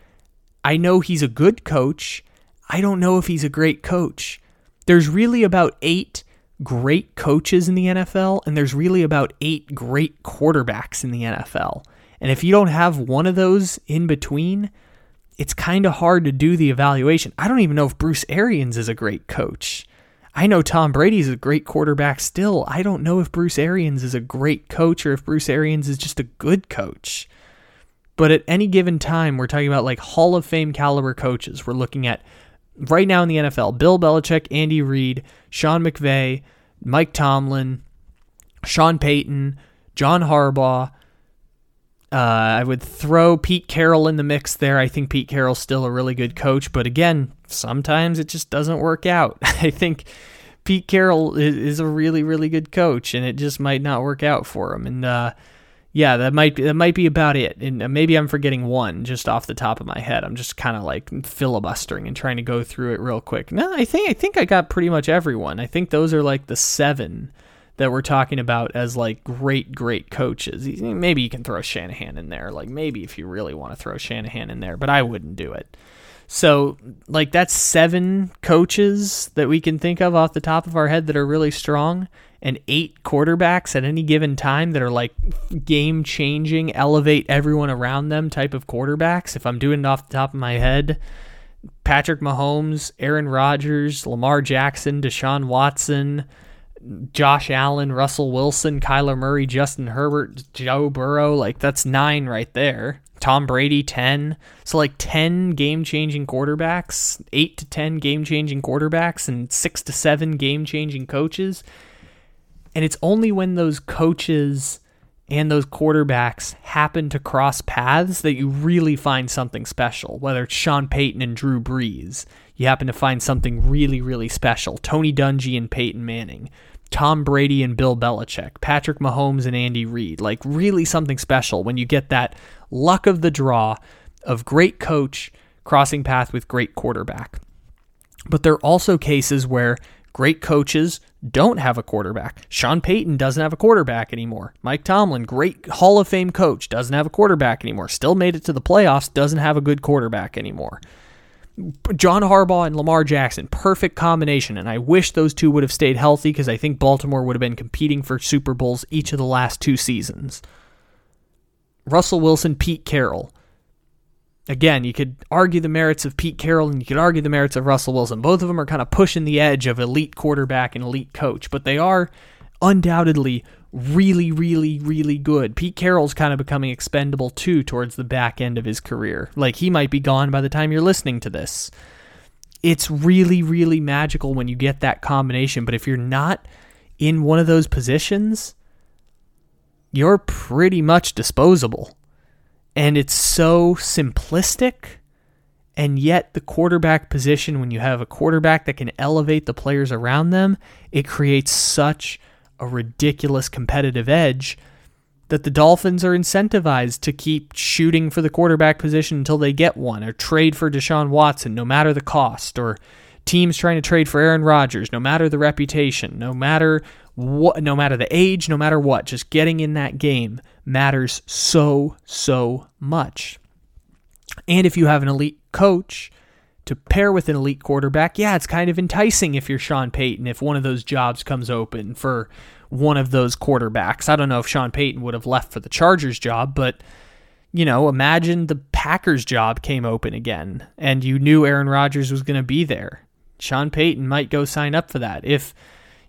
I know he's a good coach. I don't know if he's a great coach. There's really about eight great coaches in the N F L, and there's really about eight great quarterbacks in the N F L. And if you don't have one of those in between, it's kind of hard to do the evaluation. I don't even know if Bruce Arians is a great coach. I know Tom Brady's a great quarterback still. I don't know if Bruce Arians is a great coach or if Bruce Arians is just a good coach. But at any given time, we're talking about like Hall of Fame caliber coaches. We're looking at right now in the N F L, Bill Belichick, Andy Reid, Sean McVay, Mike Tomlin, Sean Payton, John Harbaugh. Uh, I would throw Pete Carroll in the mix there. I think Pete Carroll's still a really good coach, but again, sometimes it just doesn't work out. I think Pete Carroll is, is a really, really good coach, and it just might not work out for him. And uh, yeah, that might that might be about it. And maybe I'm forgetting one just off the top of my head. I'm just kind of like filibustering and trying to go through it real quick. No, I think I think I got pretty much everyone. I think those are like the seven that we're talking about as like great, great coaches. Maybe you can throw Shanahan in there. Like maybe if you really want to throw Shanahan in there, but I wouldn't do it. So like that's seven coaches that we can think of off the top of our head that are really strong, and eight quarterbacks at any given time that are like game changing, elevate everyone around them type of quarterbacks. If I'm doing it off the top of my head, Patrick Mahomes, Aaron Rodgers, Lamar Jackson, Deshaun Watson, Josh Allen, Russell Wilson, Kyler Murray, Justin Herbert, Joe Burrow, like that's nine right there. Tom Brady, ten. So like ten game-changing quarterbacks, eight to ten game-changing quarterbacks, and six to seven game-changing coaches. And it's only when those coaches and those quarterbacks happen to cross paths, that you really find something special. Whether it's Sean Payton and Drew Brees, you happen to find something really, really special. Tony Dungy and Peyton Manning, Tom Brady and Bill Belichick, Patrick Mahomes and Andy Reid, like really something special when you get that luck of the draw of great coach crossing path with great quarterback. But there are also cases where great coaches don't have a quarterback. Sean Payton doesn't have a quarterback anymore. Mike Tomlin, great Hall of Fame coach, doesn't have a quarterback anymore. Still made it to the playoffs, doesn't have a good quarterback anymore. John Harbaugh and Lamar Jackson, perfect combination, and I wish those two would have stayed healthy because I think Baltimore would have been competing for Super Bowls each of the last two seasons. Russell Wilson, Pete Carroll. Again, you could argue the merits of Pete Carroll and you could argue the merits of Russell Wilson. Both of them are kind of pushing the edge of elite quarterback and elite coach, but they are undoubtedly really, really, really good. Pete Carroll's kind of becoming expendable too towards the back end of his career. Like, he might be gone by the time you're listening to this. It's really, really magical when you get that combination, but if you're not in one of those positions, you're pretty much disposable. And it's so simplistic, and yet the quarterback position, when you have a quarterback that can elevate the players around them, it creates such a ridiculous competitive edge that the Dolphins are incentivized to keep shooting for the quarterback position until they get one, or trade for Deshaun Watson, no matter the cost, or teams trying to trade for Aaron Rodgers, no matter the reputation, no matter what, no matter the age, no matter what. Just getting in that game matters so, so much. And if you have an elite coach to pair with an elite quarterback, yeah, it's kind of enticing if you're Sean Payton, if one of those jobs comes open for one of those quarterbacks. I don't know if Sean Payton would have left for the Chargers job, but, you know, imagine the Packers job came open again and you knew Aaron Rodgers was going to be there. Sean Payton might go sign up for that. If,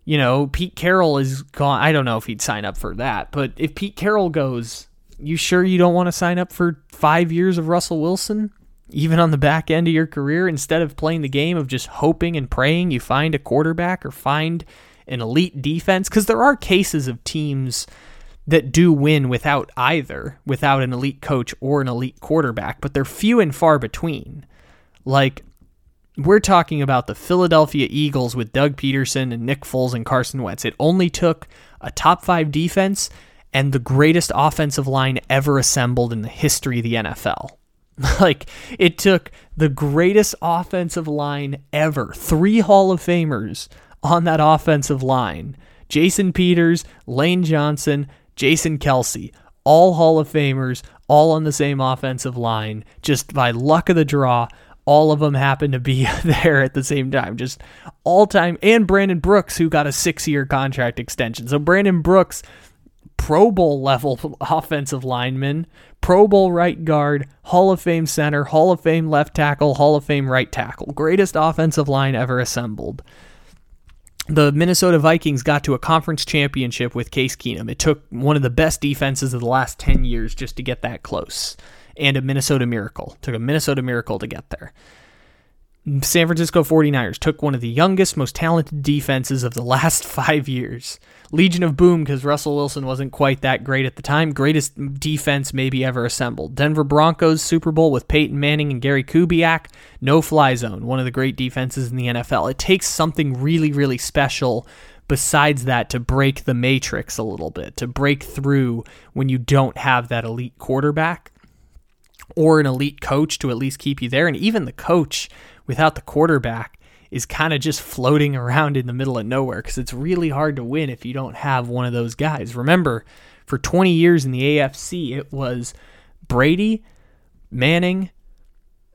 you know, Pete Carroll is gone, I don't know if he'd sign up for that, but if Pete Carroll goes, you sure you don't want to sign up for five years of Russell Wilson, even on the back end of your career, instead of playing the game of just hoping and praying you find a quarterback or find an elite defense? Because there are cases of teams that do win without either, without an elite coach or an elite quarterback, but they're few and far between. Like, we're talking about the Philadelphia Eagles with Doug Peterson and Nick Foles and Carson Wentz. It only took a top five defense and the greatest offensive line ever assembled in the history of the N F L. Like, it took the greatest offensive line ever. Three Hall of Famers on that offensive line. Jason Peters, Lane Johnson, Jason Kelce. All Hall of Famers, all on the same offensive line. Just by luck of the draw, all of them happen to be there at the same time. Just all time. And Brandon Brooks, who got a six-year contract extension. So Brandon Brooks, Pro Bowl level offensive lineman, Pro Bowl right guard, Hall of Fame center, Hall of Fame left tackle, Hall of Fame right tackle. Greatest offensive line ever assembled. The Minnesota Vikings got to a conference championship with Case Keenum. It took one of the best defenses of the last ten years just to get that close. And a Minnesota miracle. Took a Minnesota miracle to get there. San Francisco forty-niners took one of the youngest, most talented defenses of the last five years. Legion of Boom, because Russell Wilson wasn't quite that great at the time. Greatest defense maybe ever assembled. Denver Broncos Super Bowl with Peyton Manning and Gary Kubiak. No-fly zone. One of the great defenses in the N F L. It takes something really, really special besides that to break the matrix a little bit, to break through when you don't have that elite quarterback or an elite coach to at least keep you there. And even the coach without the quarterback is kind of just floating around in the middle of nowhere, because it's really hard to win if you don't have one of those guys. Remember, for twenty years in the A F C, it was Brady, Manning,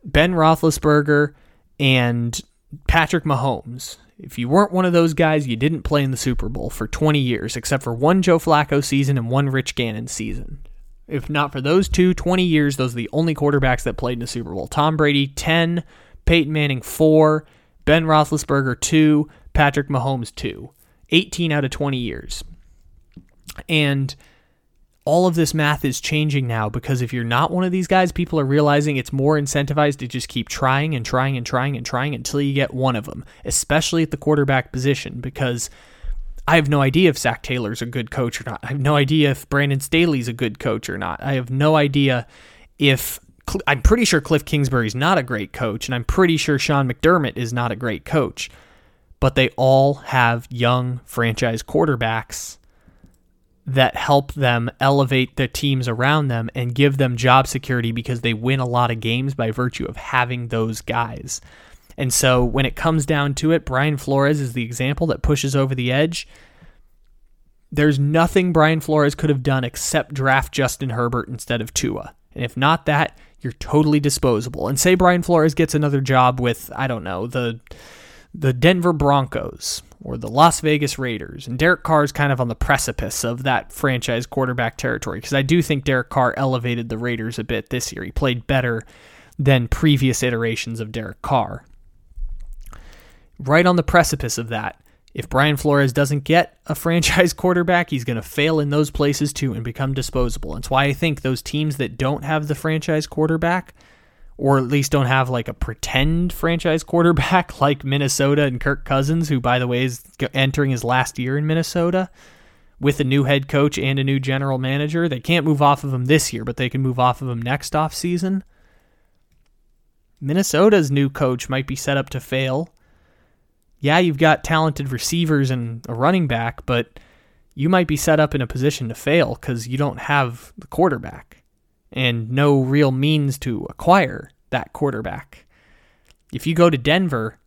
Ben Roethlisberger, and Patrick Mahomes. If you weren't one of those guys, you didn't play in the Super Bowl for twenty years, except for one Joe Flacco season and one Rich Gannon season. If not for those two, twenty years, those are the only quarterbacks that played in the Super Bowl. Tom Brady, ten. Peyton Manning, four. Ben Roethlisberger, two. Patrick Mahomes, two. eighteen out of twenty years. And all of this math is changing now, because if you're not one of these guys, people are realizing it's more incentivized to just keep trying and trying and trying and trying until you get one of them, especially at the quarterback position, because I have no idea if Zach Taylor's a good coach or not. I have no idea if Brandon Staley's a good coach or not. I have no idea if... I'm pretty sure Cliff Kingsbury's not a great coach, and I'm pretty sure Sean McDermott is not a great coach. But they all have young franchise quarterbacks that help them elevate the teams around them and give them job security because they win a lot of games by virtue of having those guys. And so when it comes down to it, Brian Flores is the example that pushes over the edge. There's nothing Brian Flores could have done except draft Justin Herbert instead of Tua. And if not that, you're totally disposable. And say Brian Flores gets another job with, I don't know, the the Denver Broncos or the Las Vegas Raiders. And Derek Carr's kind of on the precipice of that franchise quarterback territory, because I do think Derek Carr elevated the Raiders a bit this year. He played better than previous iterations of Derek Carr. Right on the precipice of that. If Brian Flores doesn't get a franchise quarterback, he's going to fail in those places too and become disposable. That's why I think those teams that don't have the franchise quarterback, or at least don't have like a pretend franchise quarterback like Minnesota and Kirk Cousins, who by the way is entering his last year in Minnesota with a new head coach and a new general manager, they can't move off of him this year, but they can move off of him next offseason. Minnesota's new coach might be set up to fail. Yeah, you've got talented receivers and a running back, but you might be set up in a position to fail because you don't have the quarterback and no real means to acquire that quarterback. If you go to Denver,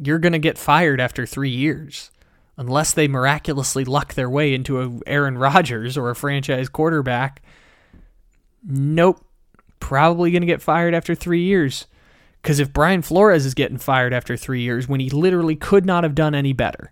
you're going to get fired after three years unless they miraculously luck their way into a Aaron Rodgers or a franchise quarterback. Nope, probably going to get fired after three years. Because if Brian Flores is getting fired after three years when he literally could not have done any better,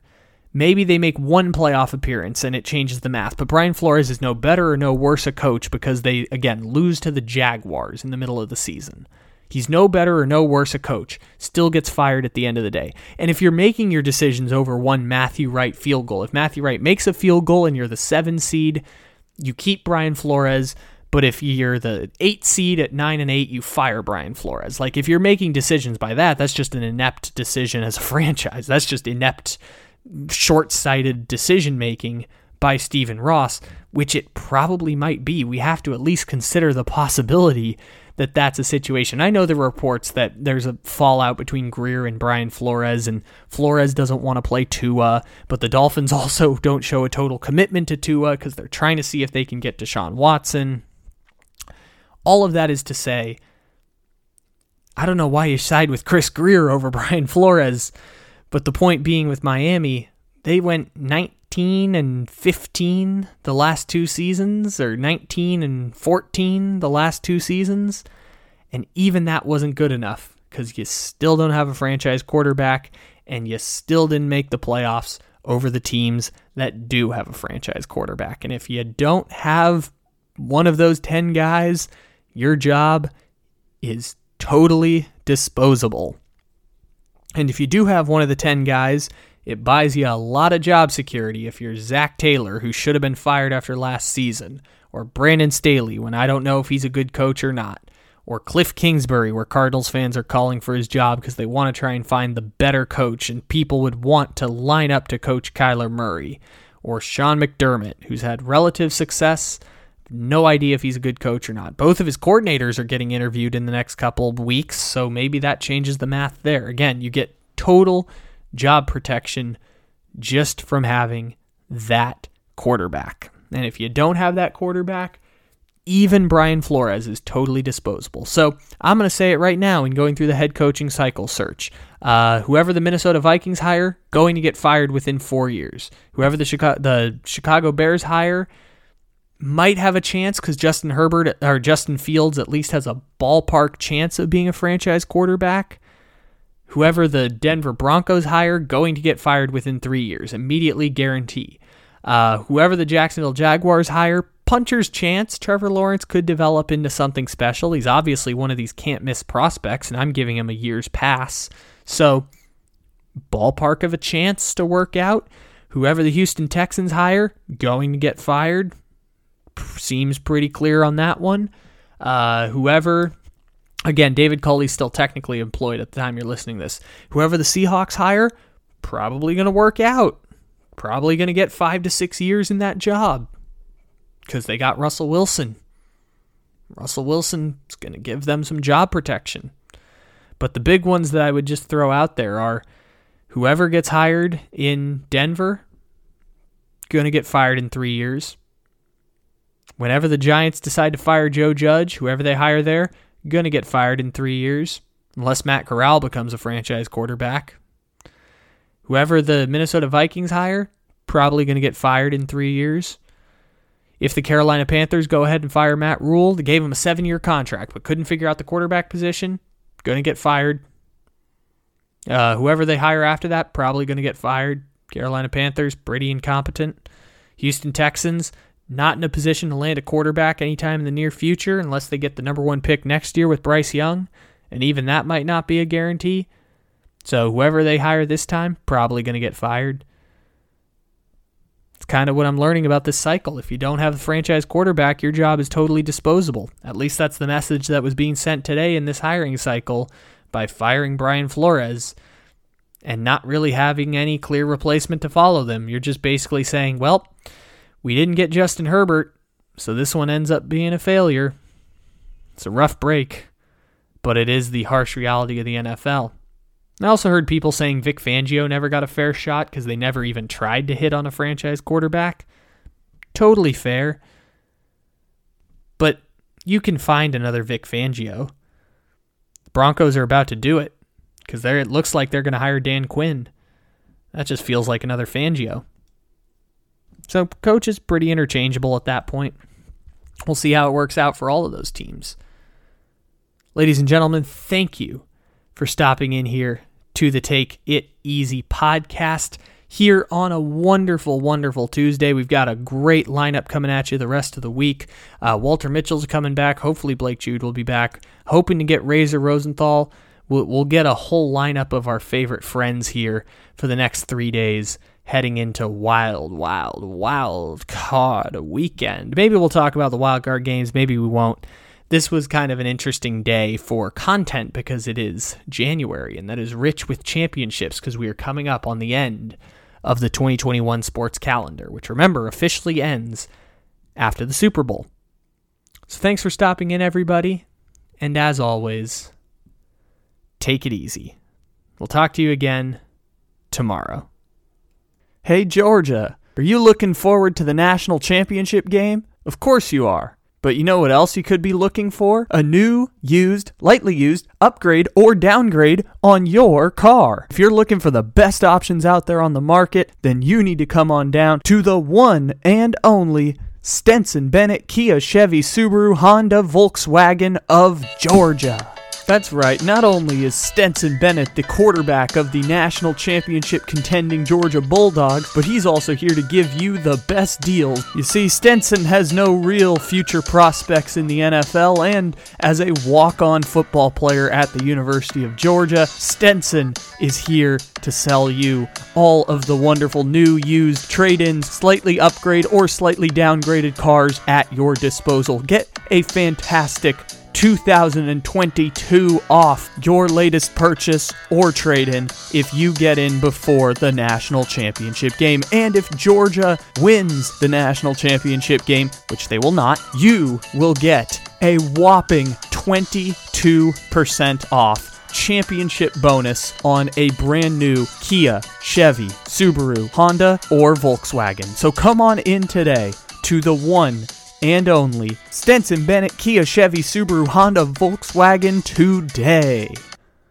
maybe they make one playoff appearance and it changes the math. But Brian Flores is no better or no worse a coach because they, again, lose to the Jaguars in the middle of the season. He's no better or no worse a coach, still gets fired at the end of the day. And if you're making your decisions over one Matthew Wright field goal, if Matthew Wright makes a field goal and you're the seven seed, you keep Brian Flores. But if you're the eight seed at nine and eight, you fire Brian Flores. Like, if you're making decisions by that, that's just an inept decision as a franchise. That's just inept, short-sighted decision-making by Stephen Ross, which it probably might be. We have to at least consider the possibility that that's a situation. I know there were reports that there's a fallout between Grier and Brian Flores, and Flores doesn't want to play Tua, but the Dolphins also don't show a total commitment to Tua because they're trying to see if they can get Deshaun Watson. All of that is to say, I don't know why you side with Chris Grier over Brian Flores, but the point being with Miami, they went nineteen and fifteen the last two seasons, or nineteen and fourteen the last two seasons, and even that wasn't good enough because you still don't have a franchise quarterback and you still didn't make the playoffs over the teams that do have a franchise quarterback. And if you don't have one of those ten guys, your job is totally disposable. And if you do have one of the ten guys, it buys you a lot of job security if you're Zach Taylor, who should have been fired after last season, or Brandon Staley, when I don't know if he's a good coach or not, or Cliff Kingsbury, where Cardinals fans are calling for his job because they want to try and find the better coach and people would want to line up to coach Kyler Murray, or Sean McDermott, who's had relative success. No idea if he's a good coach or not. Both of his coordinators are getting interviewed in the next couple of weeks, so maybe that changes the math there. Again, you get total job protection just from having that quarterback. And if you don't have that quarterback, even Brian Flores is totally disposable. So I'm going to say it right now in going through the head coaching cycle search. Uh, whoever the Minnesota Vikings hire, going to get fired within four years. Whoever the Chicago, the Chicago Bears hire, might have a chance because Justin Herbert or Justin Fields at least has a ballpark chance of being a franchise quarterback. Whoever the Denver Broncos hire, going to get fired within three years, immediately guarantee. Uh, whoever the Jacksonville Jaguars hire, puncher's chance. Trevor Lawrence could develop into something special. He's obviously one of these can't-miss prospects, and I'm giving him a year's pass. So, ballpark of a chance to work out. Whoever the Houston Texans hire, going to get fired. Seems pretty clear on that one. Uh, whoever, again, David Culley's still technically employed at the time you're listening to this. Whoever the Seahawks hire, probably going to work out. probably going to get five to six years in that job because they got Russell Wilson. Russell Wilson's going to give them some job protection. But the big ones that I would just throw out there are whoever gets hired in Denver, going to get fired in three years. Whenever the Giants decide to fire Joe Judge, whoever they hire there, going to get fired in three years, unless Matt Corral becomes a franchise quarterback. Whoever the Minnesota Vikings hire, probably going to get fired in three years. If the Carolina Panthers go ahead and fire Matt Rule, they gave him a seven-year contract but couldn't figure out the quarterback position, going to get fired. Uh, whoever they hire after that, probably going to get fired. Carolina Panthers, pretty incompetent. Houston Texans, not in a position to land a quarterback anytime in the near future unless they get the number one pick next year with Bryce Young, and even that might not be a guarantee. So whoever they hire this time, probably going to get fired. It's kind of what I'm learning about this cycle. If you don't have a franchise quarterback, your job is totally disposable. At least that's the message that was being sent today in this hiring cycle by firing Brian Flores and not really having any clear replacement to follow them. You're just basically saying, well, we didn't get Justin Herbert, so this one ends up being a failure. It's a rough break, but it is the harsh reality of the N F L. I also heard people saying Vic Fangio never got a fair shot because they never even tried to hit on a franchise quarterback. Totally fair. But you can find another Vic Fangio. The Broncos are about to do it because it looks like they're going to hire Dan Quinn. That just feels like another Fangio. So coach is pretty interchangeable at that point. We'll see how it works out for all of those teams. Ladies and gentlemen, thank you for stopping in here to the Take It Easy podcast here on a wonderful, wonderful Tuesday. We've got a great lineup coming at you the rest of the week. Uh, Walter Mitchell's coming back. Hopefully Blake Jude will be back. Hoping to get Razor Rosenthal. We'll, we'll get a whole lineup of our favorite friends here for the next three days heading into wild, wild, wild card weekend. Maybe we'll talk about the wild card games. Maybe we won't. This was kind of an interesting day for content because it is January, and that is rich with championships because we are coming up on the end of the twenty twenty-one sports calendar, which, remember, officially ends after the Super Bowl. So thanks for stopping in, everybody. And as always, take it easy. We'll talk to you again tomorrow. Hey, Georgia, are you looking forward to the national championship game? Of course you are. But you know what else you could be looking for? A new, used, lightly used, upgrade, or downgrade on your car. If you're looking for the best options out there on the market, then you need to come on down to the one and only Stetson Bennett Kia Chevy Subaru Honda Volkswagen of Georgia. That's right, not only is Stetson Bennett the quarterback of the national championship contending Georgia Bulldogs, but he's also here to give you the best deals. You see, Stetson has no real future prospects in the N F L, and as a walk-on football player at the University of Georgia, Stetson is here to sell you all of the wonderful new, used, trade-ins, slightly upgrade or slightly downgraded cars at your disposal. Get a fantastic two thousand twenty-two off your latest purchase or trade-in if you get in before the national championship game. And if Georgia wins the national championship game, which they will not, you will get a whopping twenty-two percent off championship bonus on a brand new Kia, Chevy, Subaru, Honda, or Volkswagen. So come on in today to the one and only Stetson Bennett Kia Chevy Subaru Honda Volkswagen today.